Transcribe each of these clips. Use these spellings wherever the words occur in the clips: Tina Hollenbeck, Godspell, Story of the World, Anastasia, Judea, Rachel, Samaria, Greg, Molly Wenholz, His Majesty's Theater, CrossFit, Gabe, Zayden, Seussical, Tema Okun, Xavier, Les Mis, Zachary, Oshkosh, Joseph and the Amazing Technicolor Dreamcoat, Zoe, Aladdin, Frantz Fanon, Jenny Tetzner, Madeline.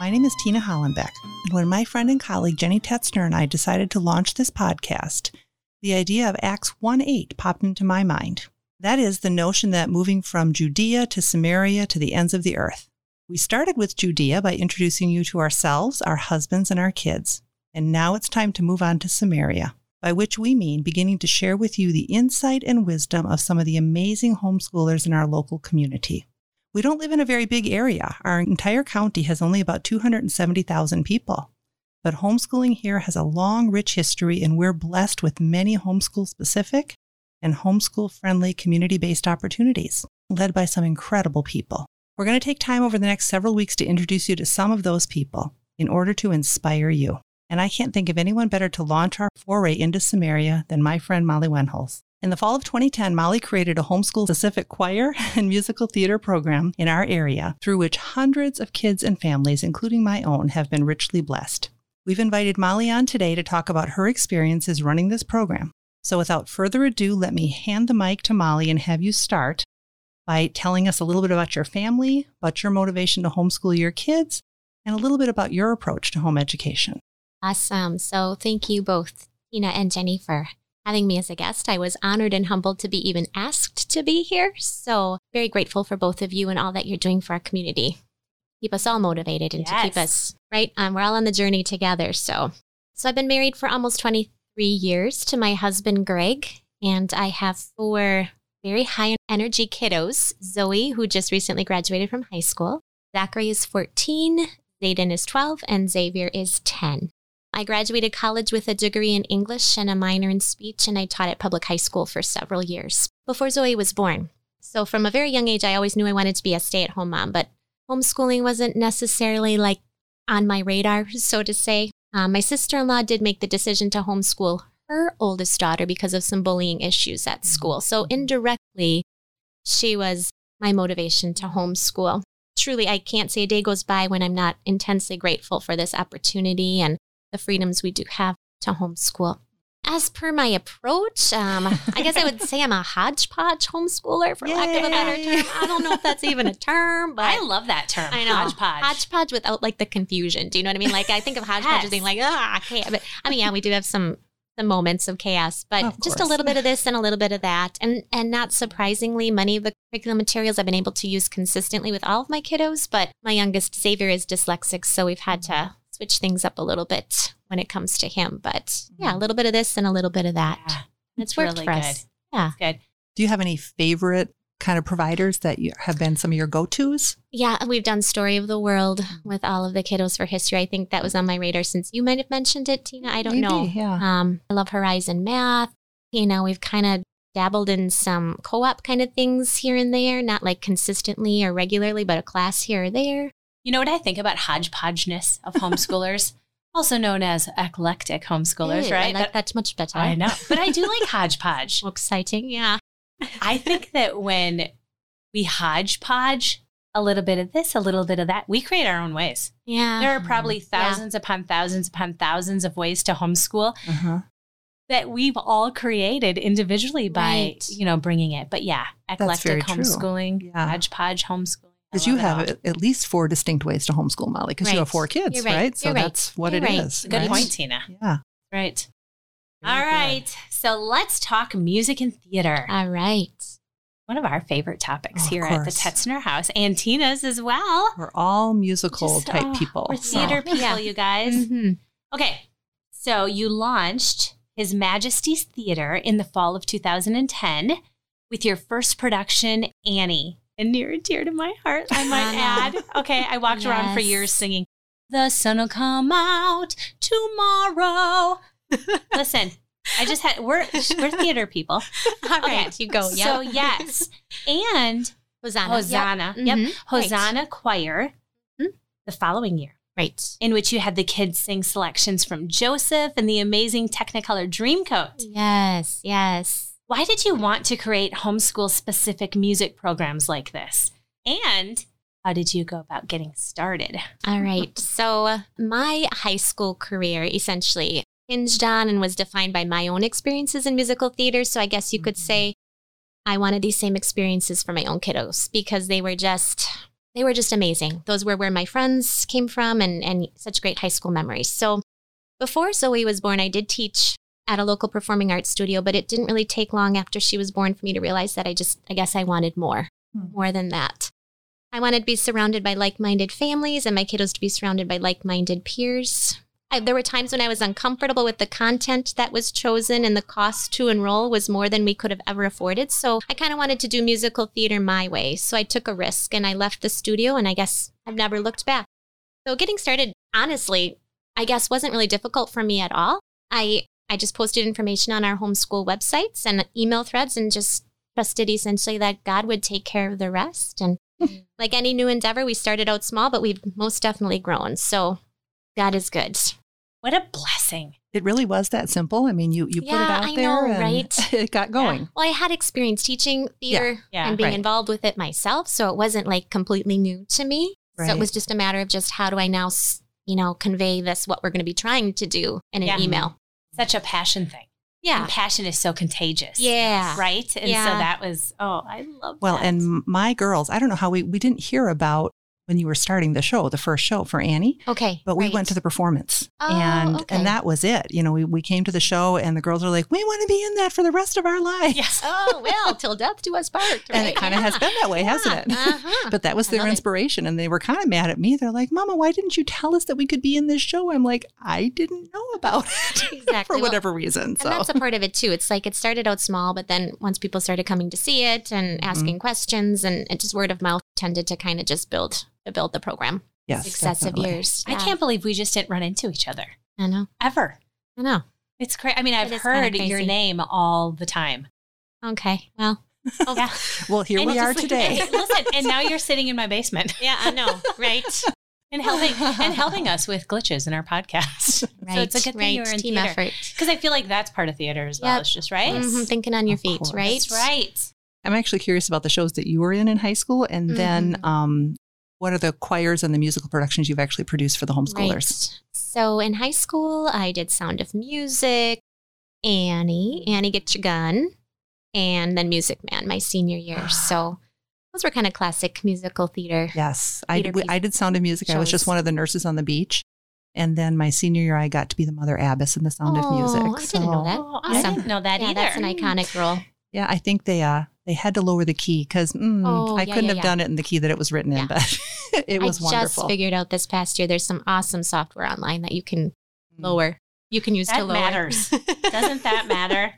My name is Tina Hollenbeck, and when my friend and colleague Jenny Tetzner and I decided to launch this podcast, the idea of Acts 1:8 popped into my mind. That is the notion that moving from Judea to Samaria to the ends of the earth. We started with Judea by introducing you to ourselves, our husbands, and our kids. And now it's time to move on to Samaria, by which we mean beginning to share with you the insight and wisdom of some of the amazing homeschoolers in our local community. We don't live in a very big area. Our entire county has only about 270,000 people. But homeschooling here has a long, rich history, and we're blessed with many homeschool-specific and homeschool-friendly community-based opportunities, led by some incredible people. We're going to take time over the next several weeks to introduce you to some of those people in order to inspire you. And I can't think of anyone better to launch our foray into Samaria than my friend Molly Wenholz. In the fall of 2010, Molly created a homeschool-specific choir and musical theater program in our area, through which hundreds of kids and families, including my own, have been richly blessed. We've invited Molly on today to talk about her experiences running this program. So without further ado, let me hand the mic to Molly and have you start by telling us a little bit about your family, about your motivation to homeschool your kids, and a little bit about your approach to home education. Awesome. So thank you both, Tina and Jenny, for having me as a guest. I was honored and humbled to be even asked to be here. So very grateful for both of you and all that you're doing for our community. Keep us all motivated and to keep us right on. We're all on the journey together. So I've been married for almost 23 years to my husband, Greg, and I have four very high energy kiddos. Zoe, who just recently graduated from high school. Zachary is 14, Zayden is 12, and Xavier is 10. I graduated college with a degree in English and a minor in speech, and I taught at public high school for several years before Zoe was born. So from a very young age, I always knew I wanted to be a stay-at-home mom, but homeschooling wasn't necessarily like on my radar, so to say. My sister-in-law did make the decision to homeschool her oldest daughter because of some bullying issues at school. So indirectly, she was my motivation to homeschool. Truly, I can't say a day goes by when I'm not intensely grateful for this opportunity and the freedoms we do have to homeschool. As per my approach, I guess I would say I'm a hodgepodge homeschooler, for lack of a better term. I don't know if that's even a term, but I love that term. I know. Hodgepodge. Hodgepodge without like the confusion. Do you know what I mean? Like I think of hodgepodge as being like, chaos. But I mean, yeah, we do have some moments of chaos, but of just a little bit of this and a little bit of that. And not surprisingly, many of the curriculum materials I've been able to use consistently with all of my kiddos, but my youngest Xavier is dyslexic, so we've had to switch things up a little bit when it comes to him. But yeah, a little bit of this and a little bit of that. Yeah, it's worked really for us. Yeah. Good. Do you have any favorite kind of providers that have been some of your go-tos? Yeah, we've done Story of the World with all of the kiddos for history. I think that was on my radar since you might have mentioned it, Tina. I don't know. Yeah. I love Horizon Math. You know, we've kind of dabbled in some co-op kind of things here and there, not like consistently or regularly, but a class here or there. You know what I think about hodgepodgeness of homeschoolers, also known as eclectic homeschoolers, right? I like that's much better. I know. But I do like hodgepodge. So exciting, yeah. I think that when we hodgepodge a little bit of this, a little bit of that, we create our own ways. Yeah. There are probably thousands upon thousands upon thousands of ways to homeschool that we've all created individually by, you know, bringing it. But yeah, eclectic homeschooling, hodgepodge homeschooling. Because you have at least four distinct ways to homeschool, Molly, because you have four kids, right? So that's what it is. Good point, Tina. Yeah. Right. All right. So let's talk music and theater. All right. One of our favorite topics here at the Tetzner house, and Tina's as well. We're all musical type people. We're theater people, you guys. Okay. So you launched His Majesty's Theater in the fall of 2010 with your first production, Annie. And near and dear to my heart, I might add. Okay, I walked around for years singing, "The sun will come out tomorrow." Listen, I just had, we're theater people. All right, you go. Yep. So yes, and Hosanna. Hosanna Choir the following year. Right. In which you had the kids sing selections from Joseph and the Amazing Technicolor Dreamcoat. Yes, yes. Why did you want to create homeschool-specific music programs like this? And how did you go about getting started? All right. So my high school career essentially hinged on and was defined by my own experiences in musical theater. So I guess you could say I wanted these same experiences for my own kiddos because they were just amazing. Those were where my friends came from and such great high school memories. So before Zoe was born, I did teach at a local performing arts studio, but it didn't really take long after she was born for me to realize that I guess I wanted more than that. I wanted to be surrounded by like-minded families and my kiddos to be surrounded by like-minded peers. There were times when I was uncomfortable with the content that was chosen and the cost to enroll was more than we could have ever afforded. So I kind of wanted to do musical theater my way. So I took a risk and I left the studio and I guess I've never looked back. So getting started, honestly, I guess wasn't really difficult for me at all. I just posted information on our homeschool websites and email threads and just trusted essentially that God would take care of the rest. And like any new endeavor, we started out small, but we've most definitely grown. So God is good. What a blessing. It really was that simple. I mean, you put it out there and right? It got going. Yeah. Well, I had experience teaching theater and being involved with it myself. So it wasn't like completely new to me. Right. So it was just a matter of just how do I now, convey this, what we're going to be trying to do in an email. Such a passion thing. Yeah. And passion is so contagious. Yeah. Right? And so that was, I love that. Well, and my girls, I don't know how we didn't hear about when you were starting the show, the first show for Annie. Okay. But we went to the performance and that was it. We came to the show and the girls were like, we want to be in that for the rest of our lives. Yes. Oh, well, till death do us part. Right? And it kind of has been that way, hasn't it? Uh-huh. But that was their inspiration. It. And they were kind of mad at me. They're like, Mama, why didn't you tell us that we could be in this show? I'm like, I didn't know about it exactly. for whatever reason. So. And that's a part of it too. It's like, it started out small, but then once people started coming to see it and asking questions and it just word of mouth tended to kind of just build the program. Yes, successive years. Yeah. I can't believe we just didn't run into each other. I know. Ever. I know. It's crazy. I mean, I've heard your name all the time. Okay. Well. Oh. Yeah. Well, here we are today. Listen, and now you're sitting in my basement. Yeah, I know. Right. And helping us with glitches in our podcast. Right. So it's a good thing you're in team theater. Effort. Because I feel like that's part of theater as well. Yep. It's just right. Mm-hmm. Thinking on your feet. Course. Right. That's right. I'm actually curious about the shows that you were in high school, and then. What are the choirs and the musical productions you've actually produced for the homeschoolers? Right. So in high school, I did Sound of Music, Annie Get Your Gun, and then Music Man my senior year. So those were kind of classic musical theater. Yes, I did Sound of Music. Shows. I was just one of the nurses on the beach. And then my senior year, I got to be the Mother Abbess in the Sound of Music. I didn't know that. Awesome. I didn't know that either. That's an iconic role. Yeah, I think they had to lower the key because I couldn't have done it in the key that it was written in, but it was wonderful. I just figured out this past year, there's some awesome software online that you can lower. You can use that to lower. That matters. Doesn't that matter?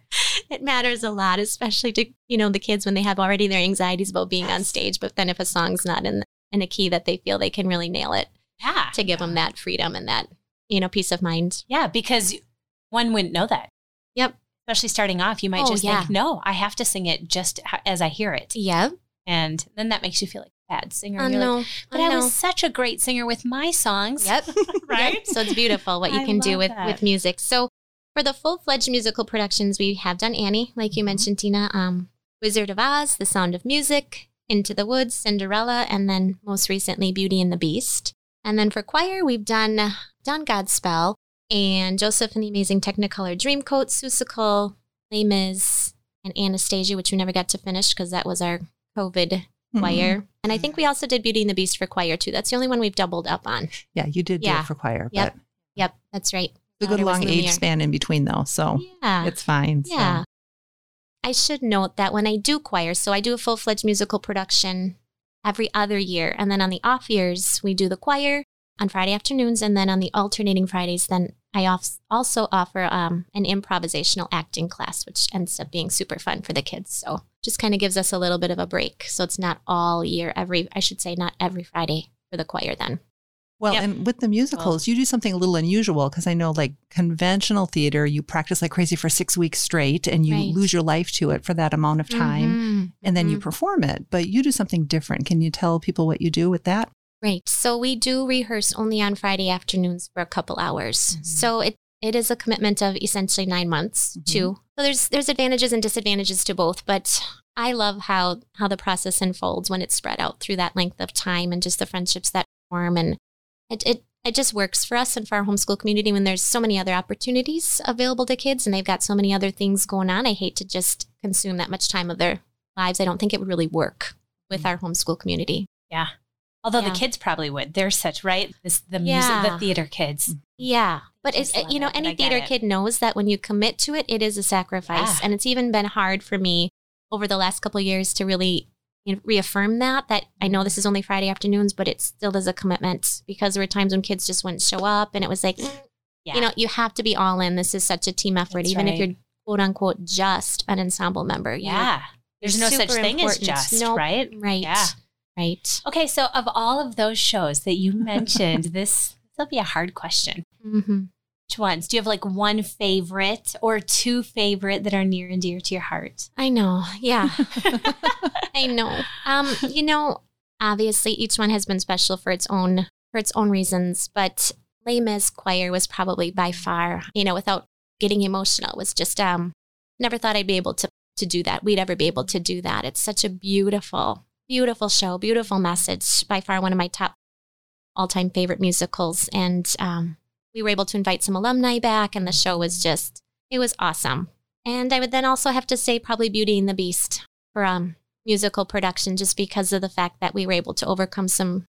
It matters a lot, especially to, the kids when they have already their anxieties about being on stage. But then if a song's not in a key that they feel they can really nail it to give them that freedom and that, peace of mind. Yeah, because one wouldn't know that. Yep. Especially starting off, you might just think, no, I have to sing it just as I hear it. Yeah. And then that makes you feel like a bad singer. I was such a great singer with my songs. Yep. Right? Yep. So it's beautiful what you can do with music. So for the full-fledged musical productions, we have done Annie, like you mentioned, Tina, Wizard of Oz, The Sound of Music, Into the Woods, Cinderella, and then most recently Beauty and the Beast. And then for choir, we've done Godspell. And Joseph and the Amazing Technicolor Dreamcoat, Seussical, Les Mis, and Anastasia, which we never got to finish because that was our COVID choir. And I think we also did Beauty and the Beast for choir, too. That's the only one we've doubled up on. Yeah, you did do it for choir. Yep, yep, that's right. It's a good long age span in between, though, so it's fine. Yeah. So. I should note that when I do choir, so I do a full-fledged musical production every other year. And then on the off years, we do the choir on Friday afternoons, and then on the alternating Fridays, then I also offer an improvisational acting class, which ends up being super fun for the kids. So just kind of gives us a little bit of a break. So it's not all year, not every Friday for the choir then. Well, and with the musicals, you do something a little unusual because I know like conventional theater, you practice like crazy for 6 weeks straight and you lose your life to it for that amount of time and then you perform it, but you do something different. Can you tell people what you do with that? Right. So we do rehearse only on Friday afternoons for a couple hours. Mm-hmm. So it is a commitment of essentially 9 months mm-hmm. too. So there's advantages and disadvantages to both, but I love how the process unfolds when it's spread out through that length of time and just the friendships that form. And it just works for us and for our homeschool community when there's so many other opportunities available to kids and they've got so many other things going on. I hate to just consume that much time of their lives. I don't think it would really work with mm-hmm. our homeschool community. Yeah. Although the kids probably would. They're such, right? The music, the theater kids. Yeah. But it's, you know, any theater kid knows that when you commit to it, it is a sacrifice. And it's even been hard for me over the last couple of years to really reaffirm that I know this is only Friday afternoons, but it still is a commitment because there were times when kids just wouldn't show up and it was like, you know, you have to be all in. This is such a team effort, if you're quote unquote just an ensemble member. Yeah. There's no such thing as just, right? Right. Yeah. Right. Okay. So of all of those shows that you mentioned, this'll be a hard question. Mm-hmm. Which ones? Do you have like one favorite or two favorite that are near and dear to your heart? I know. Yeah. I know. You know, obviously each one has been special for its own reasons, but Les Mis choir was probably by far, you know, without getting emotional, was just, never thought I'd be able to do that. We'd ever be able to do that. It's such a beautiful show, beautiful message, by far one of my top all-time favorite musicals. And we were able to invite some alumni back and the show was just, it was awesome. And I would then also have to say probably Beauty and the Beast for musical production, just because of the fact that we were able to overcome some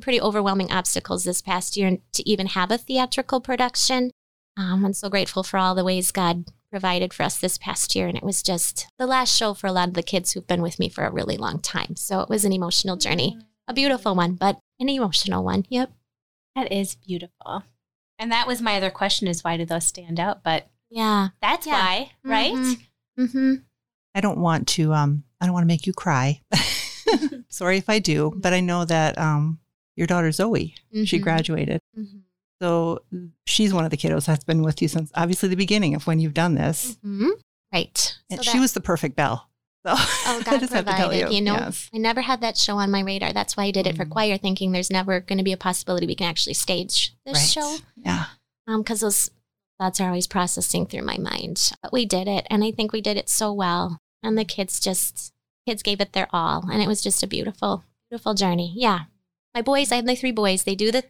pretty overwhelming obstacles this past year and to even have a theatrical production. I'm so grateful for all the ways God provided for us this past year. And it was just the last show for a lot of the kids who've been with me for a really long time. So it was an emotional journey, a beautiful one, but an emotional one. Yep. That is beautiful. And that was my other question is why do those stand out? But that's why, right? Mm-hmm. Mm-hmm. I don't want to make you cry. Sorry if I do, but I know that your daughter, Zoe, mm-hmm. she graduated. Mm-hmm. So she's one of the kiddos that's been with you since obviously the beginning of when you've done this. Mm-hmm. Right. And so she was the perfect belle. So oh, God provided, you know. Yes. I never had that show on my radar. That's why I did it for choir, thinking there's never going to be a possibility we can actually stage this show. Yeah. Because those thoughts are always processing through my mind. But we did it, and I think we did it so well. And the kids gave it their all, and it was just a beautiful, beautiful journey. Yeah. My boys, I have my 3 boys. They do the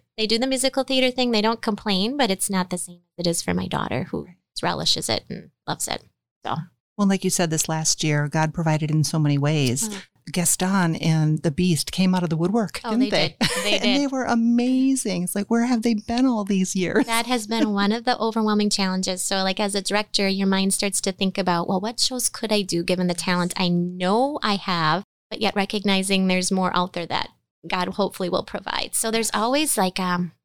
musical theater thing. They don't complain, but it's not the same as it is for my daughter, who relishes it and loves it. So, well, like you said, this last year, God provided in so many ways. Oh. Gaston and the Beast came out of the woodwork, didn't they? They did. And they were amazing. It's like, where have they been all these years? That has been one of the overwhelming challenges. So, like as a director, your mind starts to think about, well, what shows could I do given the talent I know I have, but yet recognizing there's more out there that God hopefully will provide. So there's always like,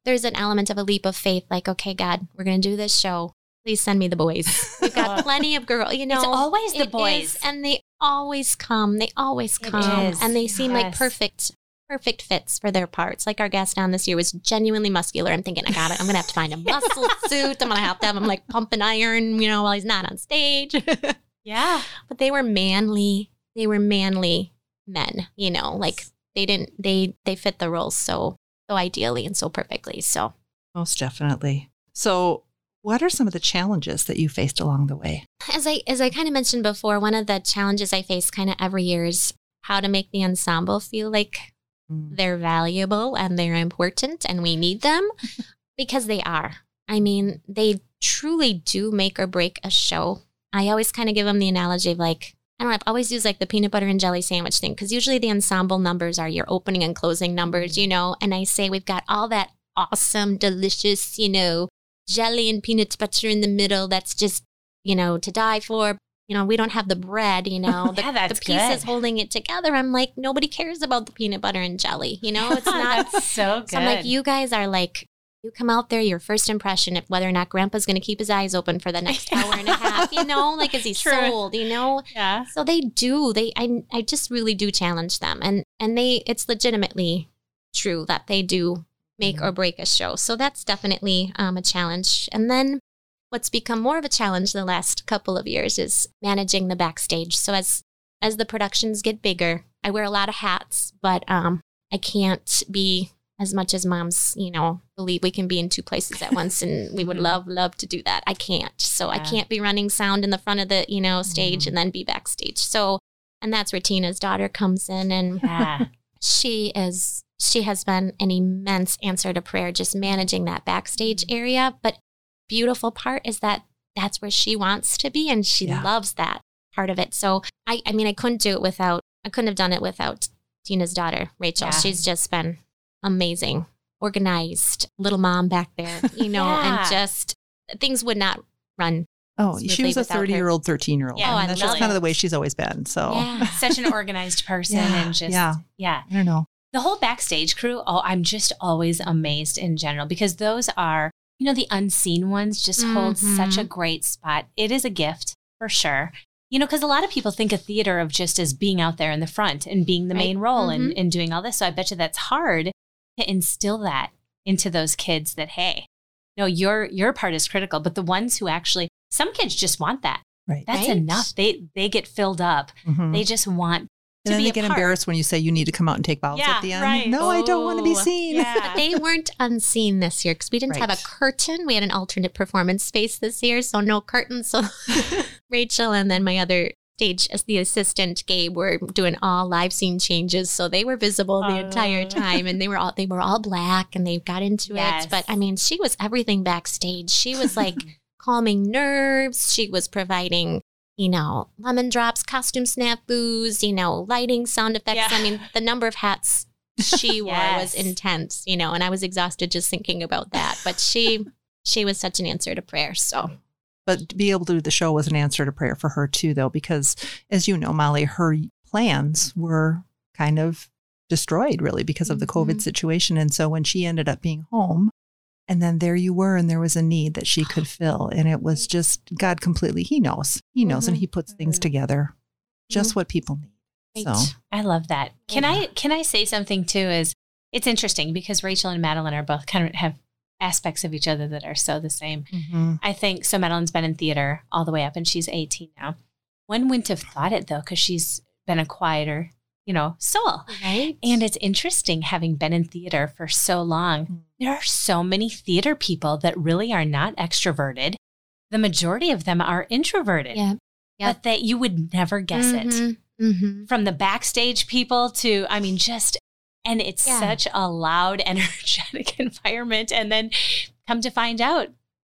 there's an element of a leap of faith, like, okay, God, we're going to do this show. Please send me the boys. We've got plenty of girls, you know. It's always the boys. And they always come. And they seem like perfect fits for their parts. Like our Gaston this year was genuinely muscular. I'm thinking, I got it. I'm going to have to find a muscle suit. I'm going to have him like pumping iron, you know, while he's not on stage. Yeah. But they were manly. They were manly men, you know, like. They fit the roles so ideally and so perfectly. So most definitely. So what are some of the challenges that you faced along the way? As I kind of mentioned before, one of the challenges I face kind of every year is how to make the ensemble feel like they're valuable and they're important and we need them because they are. I mean, they truly do make or break a show. I always kind of give them the analogy of like, I don't know, I've always used like the peanut butter and jelly sandwich thing because usually the ensemble numbers are your opening and closing numbers, you know, and I say we've got all that awesome, delicious, you know, jelly and peanut butter in the middle that's just, you know, to die for. You know, we don't have the bread, you know, the pieces holding it together. I'm like, nobody cares about the peanut butter and jelly, you know, it's not. That's so good. So I'm like, you guys are like, you come out there, your first impression of whether or not grandpa's going to keep his eyes open for the next hour and a half, you know, like, is he sold, you know? Yeah. So they do, I just really do challenge them and it's legitimately true that they do make or break a show. So that's definitely a challenge. And then what's become more of a challenge the last couple of years is managing the backstage. So as the productions get bigger, I wear a lot of hats, but I can't be as much as moms, you know, believe we can be in two places at once, and we would love to do that. I can't. So I can't be running sound in the front of the, you know, stage and then be backstage. So, and that's where Tina's daughter comes in, and she has been an immense answer to prayer, just managing that backstage area. But beautiful part is that that's where she wants to be, and she loves that part of it. So I mean, I couldn't have done it without Tina's daughter, Rachel. Yeah. She's just been amazing, organized, little mom back there, you know, and just things would not run. Oh, she was a 30-year-old, 13-year-old. Yeah, and that's just kind of the way she's always been. So such an organized person, and just I don't know. The whole backstage crew, I'm just always amazed in general, because those are, you know, the unseen ones just hold such a great spot. It is a gift for sure. You know, because a lot of people think of theater of just as being out there in the front and being the main role and doing all this. So I bet you that's hard to instill that into those kids that, hey, no, your part is critical. But the ones who actually, some kids just want that. Right. That's enough. They get filled up. Mm-hmm. They just want to be a part. And then they get embarrassed when you say you need to come out and take bows at the end. Right. No, I don't want to be seen. Yeah. But they weren't unseen this year because we didn't have a curtain. We had an alternate performance space this year, so no curtain. So Rachel and then my other stage, the assistant, Gabe, were doing all live scene changes. So they were visible the entire time, and they were all black, and they got into it. But I mean, she was everything backstage. She was like calming nerves. She was providing, you know, lemon drops, costume snafus, you know, lighting, sound effects. Yeah. I mean, the number of hats she wore was intense, you know, and I was exhausted just thinking about that. But she was such an answer to prayer. So, but to be able to do the show was an answer to prayer for her too, though, because as you know, Molly, her plans were kind of destroyed really because of the COVID situation. And so when she ended up being home, and then there you were, and there was a need that she could fill. And it was just God completely. He knows and he puts things together, just what people need. Right. So I love that. Can I say something too? Is it's interesting because Rachel and Madeline are both kind of have aspects of each other that are so the same. Mm-hmm. I think so. Madeline's been in theater all the way up, and she's 18 now. One wouldn't have thought it though, because she's been a quieter, you know, soul. Right. And it's interesting having been in theater for so long. Mm-hmm. There are so many theater people that really are not extroverted. The majority of them are introverted, but that you would never guess it from the backstage people to, I mean, just, and it's such a loud, energetic environment. And then come to find out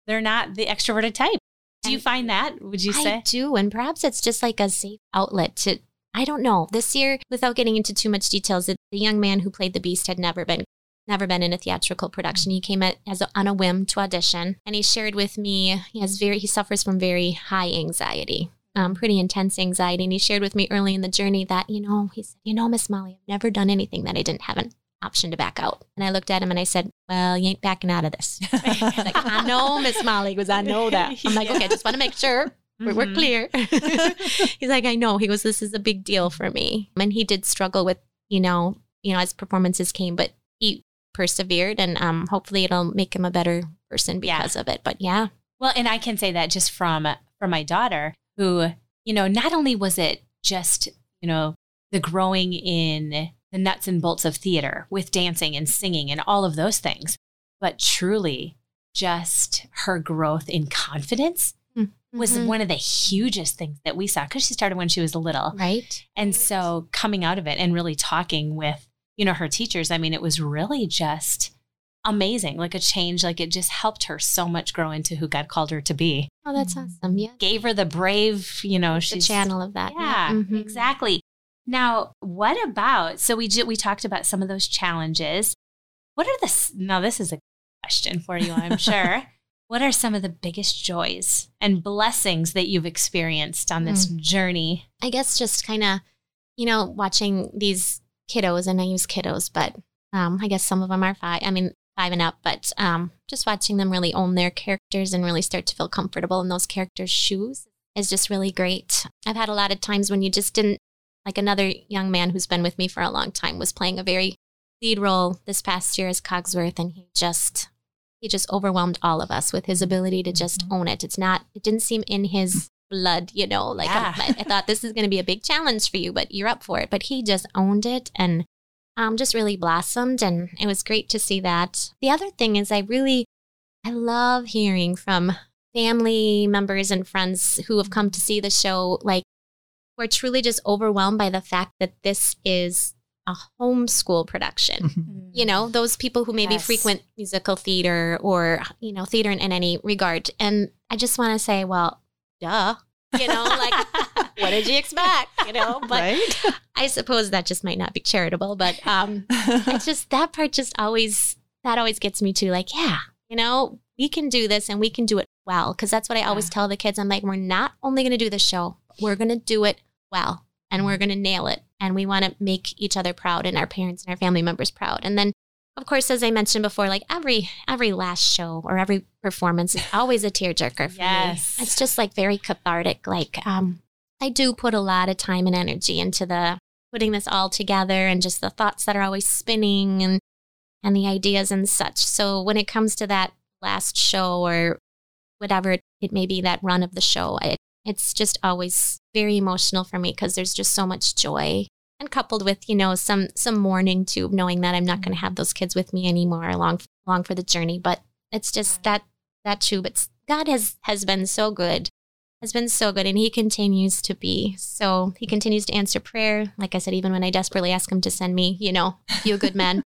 they're not the extroverted type. Do you find that? Would you say? I do. And perhaps it's just like a safe outlet to, I don't know. This year, without getting into too much details, the young man who played the Beast had never been in a theatrical production. He came on a whim to audition, and he shared with me, he suffers from very high anxiety, pretty intense anxiety. And he shared with me early in the journey that, you know, he said, you know, Miss Molly, I've never done anything that I didn't have an option to back out. And I looked at him and I said, well, you ain't backing out of this. He's like, I know, Miss Molly, because I know that. I'm like, okay, I just want to make sure. We're clear. He's like, I know. He goes, this is a big deal for me. And he did struggle with, you know, as performances came, but he persevered, and hopefully it'll make him a better person because of it. But yeah. Well, and I can say that just from my daughter who, you know, not only was it just, you know, the growing in the nuts and bolts of theater with dancing and singing and all of those things, but truly just her growth in confidence was one of the hugest things that we saw, because she started when she was little. Right. And so coming out of it and really talking with, you know, her teachers, I mean, it was really just amazing, like a change, like it just helped her so much grow into who God called her to be. Oh, that's awesome. Yeah. Gave her the brave, you know, she's the channel of that. Yeah, exactly. Now, what about, so we talked about some of those challenges. What are the, now this is a question for you, I'm sure. What are some of the biggest joys and blessings that you've experienced on this journey? I guess just kind of, you know, watching these kiddos, and I use kiddos, but I guess some of them are five and up, but just watching them really own their characters and really start to feel comfortable in those characters' shoes is just really great. I've had a lot of times when you just didn't, like another young man who's been with me for a long time was playing a very lead role this past year as Cogsworth, and he just overwhelmed all of us with his ability to just own it. It didn't seem in his blood, you know, like I thought this is going to be a big challenge for you, but you're up for it. But he just owned it. And just really blossomed, and it was great to see that. The other thing is I love hearing from family members and friends who have come to see the show, like, who are truly just overwhelmed by the fact that this is a homeschool production. Mm-hmm. You know, those people who maybe frequent musical theater or, you know, theater in any regard. And I just want to say, well, duh. You know, like, what did you expect? You know, but right? I suppose that just might not be charitable, but it's just that part just always, that always gets me too. Like, yeah, you know, we can do this and we can do it well. Because that's what I always tell the kids. I'm like, we're not only going to do the show, we're going to do it well and we're going to nail it. And we want to make each other proud and our parents and our family members proud. And then, of course, as I mentioned before, like every last show or every performance is always a tearjerker for me. It's just like very cathartic. Like I do put a lot of time and energy into the putting this all together and just the thoughts that are always spinning and the ideas and such. So when it comes to that last show or whatever it may be, that run of the show, it's just always very emotional for me because there's just so much joy. And coupled with, you know, some mourning too, knowing that I'm not going to have those kids with me anymore along for the journey. But it's just that too. But God has been so good. And he continues to be. So he continues to answer prayer. Like I said, even when I desperately ask him to send me, you know, a few good men,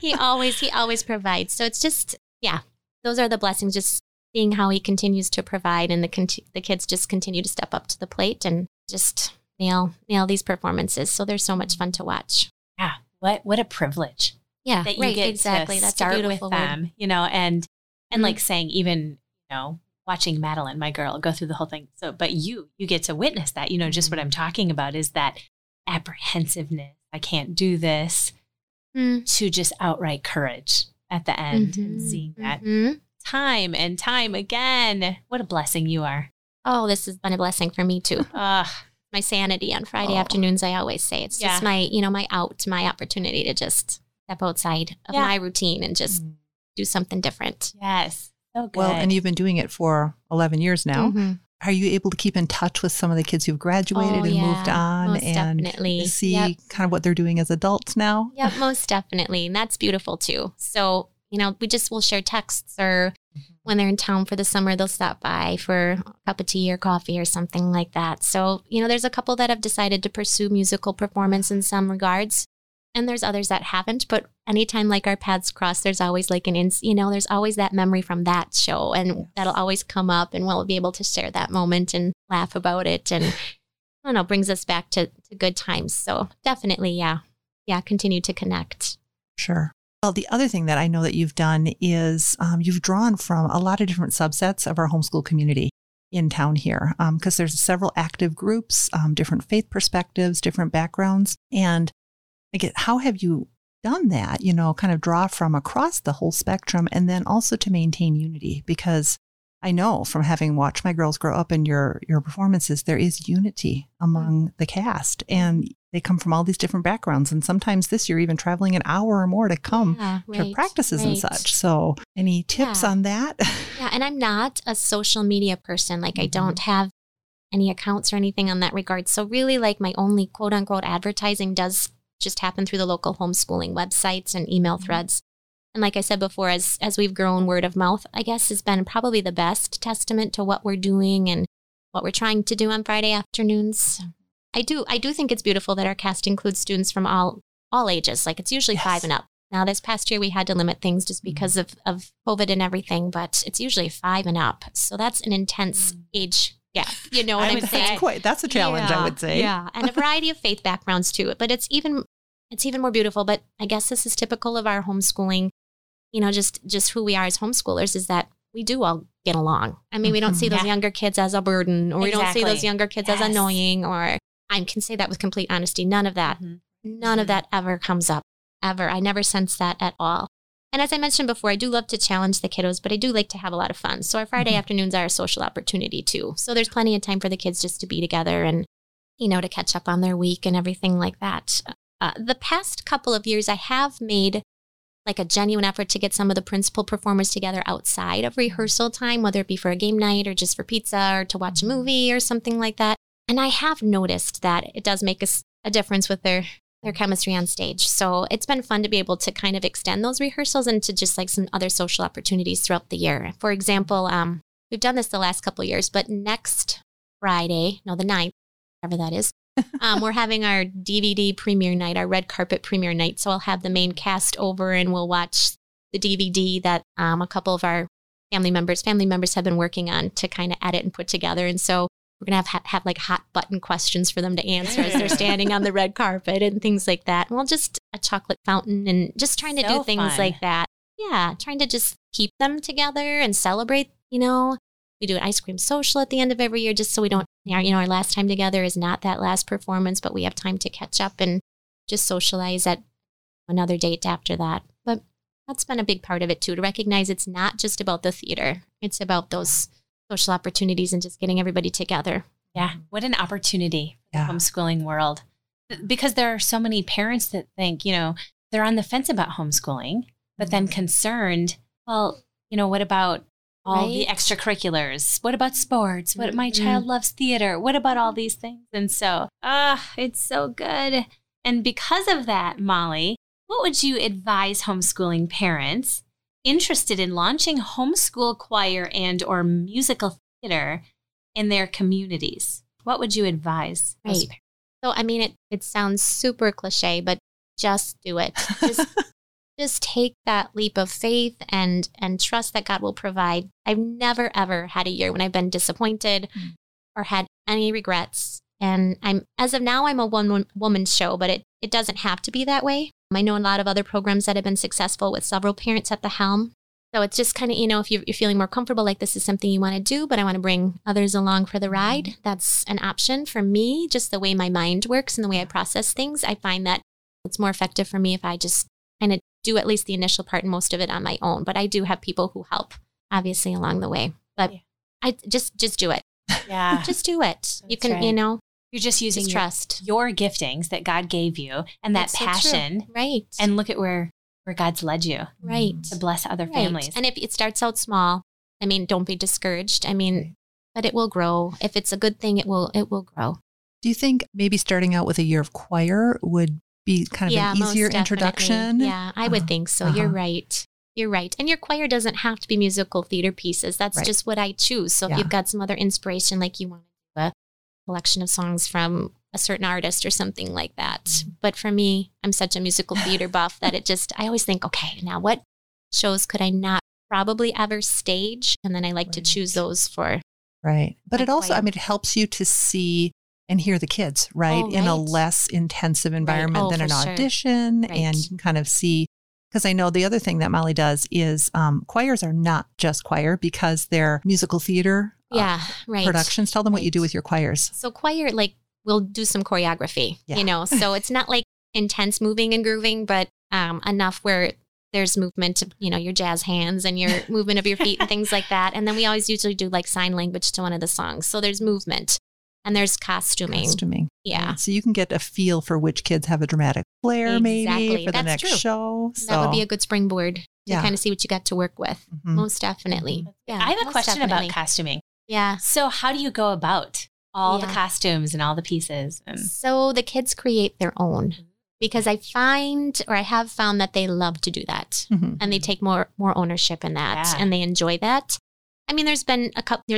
he always provides. So it's just, yeah, those are the blessings, just seeing how he continues to provide. And the kids just continue to step up to the plate and just nail these performances. So they're so much fun to watch. Yeah. What a privilege. Yeah. That you get exactly. to start with them, you know, and like saying, even, you know, watching Madeline, my girl, go through the whole thing. So, but you get to witness that, you know, just what I'm talking about is that apprehensiveness. I can't do this to just outright courage at the end and seeing that time and time again. What a blessing you are. Oh, this has been a blessing for me too. My sanity on Friday afternoons, I always say. It's just my, you know, my opportunity to just step outside of my routine and just do something different. Yes. So good. Well, and you've been doing it for 11 years now. Mm-hmm. Are you able to keep in touch with some of the kids who've graduated and moved on and see kind of what they're doing as adults now? Yeah, most definitely. And that's beautiful too. So, you know, we just will share texts or when they're in town for the summer, they'll stop by for a cup of tea or coffee or something like that. So, you know, there's a couple that have decided to pursue musical performance in some regards. And there's others that haven't. But anytime like our paths cross, there's always like there's always that memory from that show. And that'll always come up and we'll be able to share that moment and laugh about it. And I don't know, brings us back to good times. So definitely, yeah. Yeah, continue to connect. Sure. Well, the other thing that I know that you've done is you've drawn from a lot of different subsets of our homeschool community in town here, because there's several active groups, different faith perspectives, different backgrounds. And again, how have you done that, you know, kind of draw from across the whole spectrum and then also to maintain unity? Because I know from having watched my girls grow up in your performances, there is unity among the cast, and they come from all these different backgrounds. And sometimes this year, even traveling an hour or more to come for practices and such. So any tips on that? Yeah. And I'm not a social media person. Like I don't have any accounts or anything on that regard. So really like my only quote unquote advertising does just happen through the local homeschooling websites and email threads. And like I said before, as we've grown, word of mouth, I guess, has been probably the best testament to what we're doing and what we're trying to do on Friday afternoons. I do think it's beautiful that our cast includes students from all ages. Like it's usually 5 and up. Now this past year we had to limit things just because of COVID and everything, but it's usually 5 and up. So that's an intense age gap. You know what I'm saying? That's a challenge, I would say. Yeah. And a variety of faith backgrounds too. But it's even more beautiful. But I guess this is typical of our homeschooling. You know, just who we are as homeschoolers is that we do all get along. I mean, we don't see those younger kids as a burden, or we don't see those younger kids as annoying, or I can say that with complete honesty. None of that, of that ever comes up, ever. I never sense that at all. And as I mentioned before, I do love to challenge the kiddos, but I do like to have a lot of fun. So our Friday afternoons are a social opportunity too. So there's plenty of time for the kids just to be together and, you know, to catch up on their week and everything like that. The past couple of years, I have made like a genuine effort to get some of the principal performers together outside of rehearsal time, whether it be for a game night or just for pizza or to watch a movie or something like that. And I have noticed that it does make a difference with their their chemistry on stage. So it's been fun to be able to kind of extend those rehearsals into just like some other social opportunities throughout the year. For example, we've done this the last couple of years, but next Friday, the 9th, whatever that is, we're having our DVD premiere night, our red carpet premiere night. So I'll have the main cast over and we'll watch the DVD that a couple of our family members have been working on to kind of edit and put together. And so we're going to have like hot button questions for them to answer as they're standing on the red carpet and things like that. And we'll just a chocolate fountain and just trying to do fun things like that. Yeah. Trying to just keep them together and celebrate, We do an ice cream social at the end of every year just so we don't, our last time together is not that last performance, but we have time to catch up and just socialize at another date after that. But that's been a big part of it too, to recognize it's not just about the theater. It's about those social opportunities and just getting everybody together. Yeah. What an opportunity for the homeschooling world. Because there are so many parents that think, they're on the fence about homeschooling, but then concerned, what about all the extracurriculars? What about sports? What my child loves theater? What about all these things? And so, it's so good. And because of that, Molly, what would you advise homeschooling parents interested in launching homeschool choir and or musical theater in their communities? What would you advise? Right. So, it sounds super cliche, but just do it. Just take that leap of faith and trust that God will provide. I've never, ever had a year when I've been disappointed or had any regrets. And as of now, I'm a one-woman show, but it doesn't have to be that way. I know a lot of other programs that have been successful with several parents at the helm. So it's just kind of, if you're feeling more comfortable, like this is something you want to do, but I want to bring others along for the ride. That's an option for me. Just the way my mind works and the way I process things, I find that it's more effective for me if I just kind of do at least the initial part and most of it on my own. But I do have people who help, obviously, along the way. But I just do it. Yeah. Just do it. That's you can, right. You're just using just trust. Your giftings that God gave you and that passion. So right. And look at where God's led you. Right. To bless other families. And if it starts out small, don't be discouraged. But it will grow. If it's a good thing, it will grow. Do you think maybe starting out with a year of choir would be kind of an easier introduction? Yeah, I would think so. Uh-huh. You're right. And your choir doesn't have to be musical theater pieces. That's just what I choose. So if you've got some other inspiration, like you want to do collection of songs from a certain artist or something like that. But for me, I'm such a musical theater buff that I always think, okay, now what shows could I not probably ever stage? And then I like to choose those for. Right. But it also, it helps you to see and hear the kids, right? In a less intensive environment than an audition. Right. And you can kind of see, because I know the other thing that Molly does is choirs are not just choir because they're musical theater. Productions. Tell them what you do with your choirs. So choir, we'll do some choreography, so it's not like intense moving and grooving, but enough where there's movement, your jazz hands and your movement of your feet and things like that. And then we always usually do sign language to one of the songs. So there's movement and there's costuming. Yeah. Right. So you can get a feel for which kids have a dramatic flair maybe for the next show. So. That would be a good springboard to kind of see what you got to work with. Mm-hmm. Most definitely. Yeah. I have a question about costuming. Yeah. So how do you go about all the costumes and all the pieces? So the kids create their own because I have found that they love to do that and they take more ownership in that and they enjoy that. There's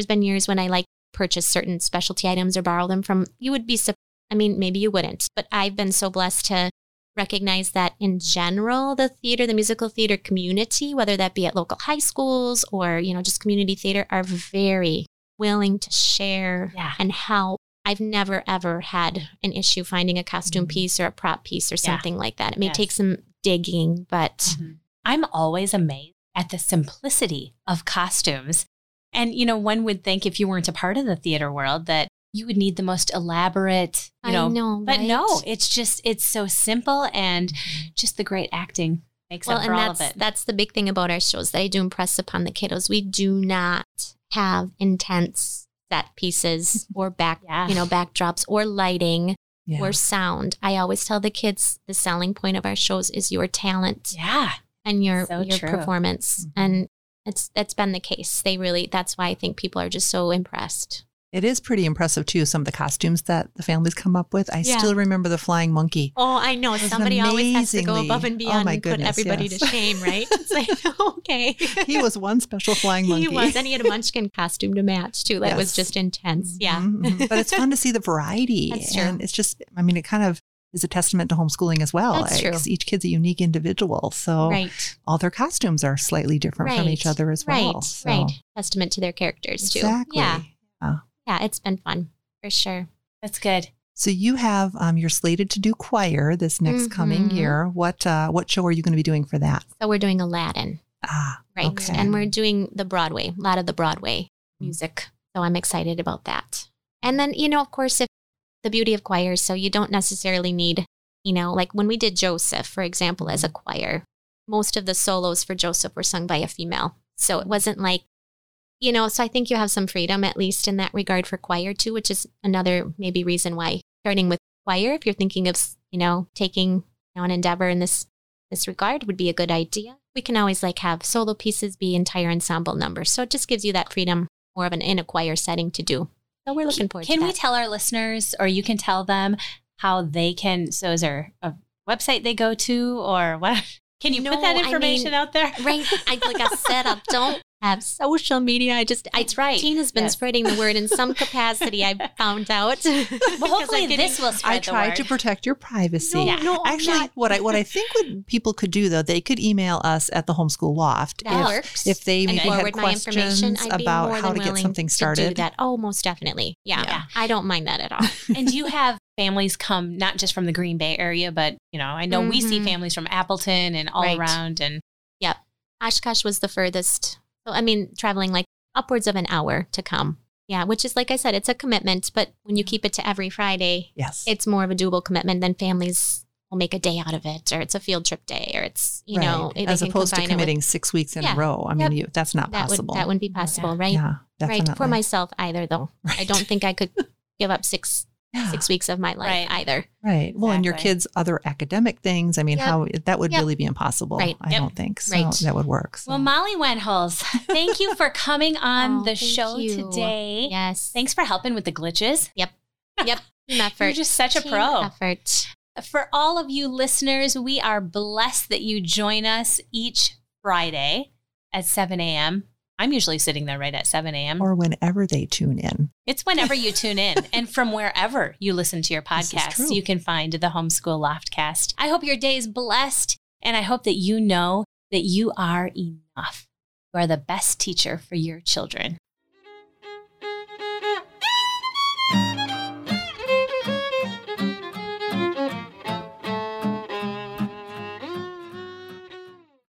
been years when I purchase certain specialty items or borrow them from, maybe you wouldn't, but I've been so blessed to recognize that in general, the musical theater community, whether that be at local high schools or, just community theater are very willing to share and help. I've never, ever had an issue finding a costume piece or a prop piece or something like that. It may take some digging, but I'm always amazed at the simplicity of costumes. And, one would think if you weren't a part of the theater world that you would need the most elaborate, but right? No, it's so simple and just the great acting makes up for all of it. That's the big thing about our shows that I do impress upon the kiddos. We do not have intense set pieces or backdrops or lighting or sound. I always tell the kids the selling point of our shows is your talent and your performance. Mm-hmm. And that's been the case. That's why I think people are just so impressed. It is pretty impressive, too, some of the costumes that the families come up with. I still remember the flying monkey. Oh, I know. Somebody always has to go above and beyond and put everybody to shame, right? It's like, okay. He was one special flying monkey. He was, and he had a munchkin costume to match, too. That was just intense. Yeah. Mm-hmm. But it's fun to see the variety. That's true. And it's just, I mean, it kind of is a testament to homeschooling as well. That's true. Each kid's a unique individual. So all their costumes are slightly different from each other as well. Right, so. Testament to their characters, too. Exactly. Yeah. Yeah, it's been fun for sure. That's good. So you have, you're slated to do choir this next coming year. What show are you going to be doing for that? So we're doing Aladdin. Ah, right. Okay. And we're doing the Broadway, a lot of the Broadway music. So I'm excited about that. And then, you know, of course, if the beauty of choirs, so you don't necessarily need, you know, like when we did Joseph, for example, as a choir, most of the solos for Joseph were sung by a female. So it wasn't like, you know, so I think you have some freedom, at least in that regard for choir too, which is another maybe reason why starting with choir, if you're thinking of, you know, taking an endeavor in this regard would be a good idea. We can always like have solo pieces be entire ensemble numbers. So it just gives you that freedom more of an in a choir setting to do. So we're looking forward to that. Can we tell our listeners, or you can tell them how they can, so is there a website they go to or what? Can you put that information out there? Right. Like I said, I don't have social media. That's right. Tina's been spreading the word in some capacity, I've found out. Well, hopefully this will spread the word. I tried to protect your privacy. No, actually, what I think people could do, though, they could email us at the Homeschool Loft. If they maybe had questions about how to get something started. To do that. Oh, most definitely. Yeah. I don't mind that at all. And do you have families come not just from the Green Bay area, but, you know, I know we see families from Appleton and all around. And yep. Oshkosh was the furthest. So, I mean, traveling like upwards of an hour to come. Yeah, which is, like I said, it's a commitment. But when you keep it to every Friday, it's more of a doable commitment than families will make a day out of it, or it's a field trip day, or it's, you know. As opposed to committing 6 weeks in a row. I mean, that's not possible. That wouldn't be possible, right? Yeah, definitely. Right, for myself either, though. Right. I don't think I could give up 6 weeks of my life either. Right. Well, and your kids' other academic things. I mean, how that would really be impossible. Right. I don't think so. Right. That would work. So. Well, Molly Wenholz, thank you for coming on the show today. Yes. Thanks for helping with the glitches. Yep. You're just such a pro. Effort. For all of you listeners, we are blessed that you join us each Friday at 7 a.m. I'm usually sitting there right at 7 a.m. Or whenever they tune in. It's whenever you tune in. And from wherever you listen to your podcasts, you can find the Homeschool Loftcast. I hope your day is blessed. And I hope that you know that you are enough. You are the best teacher for your children.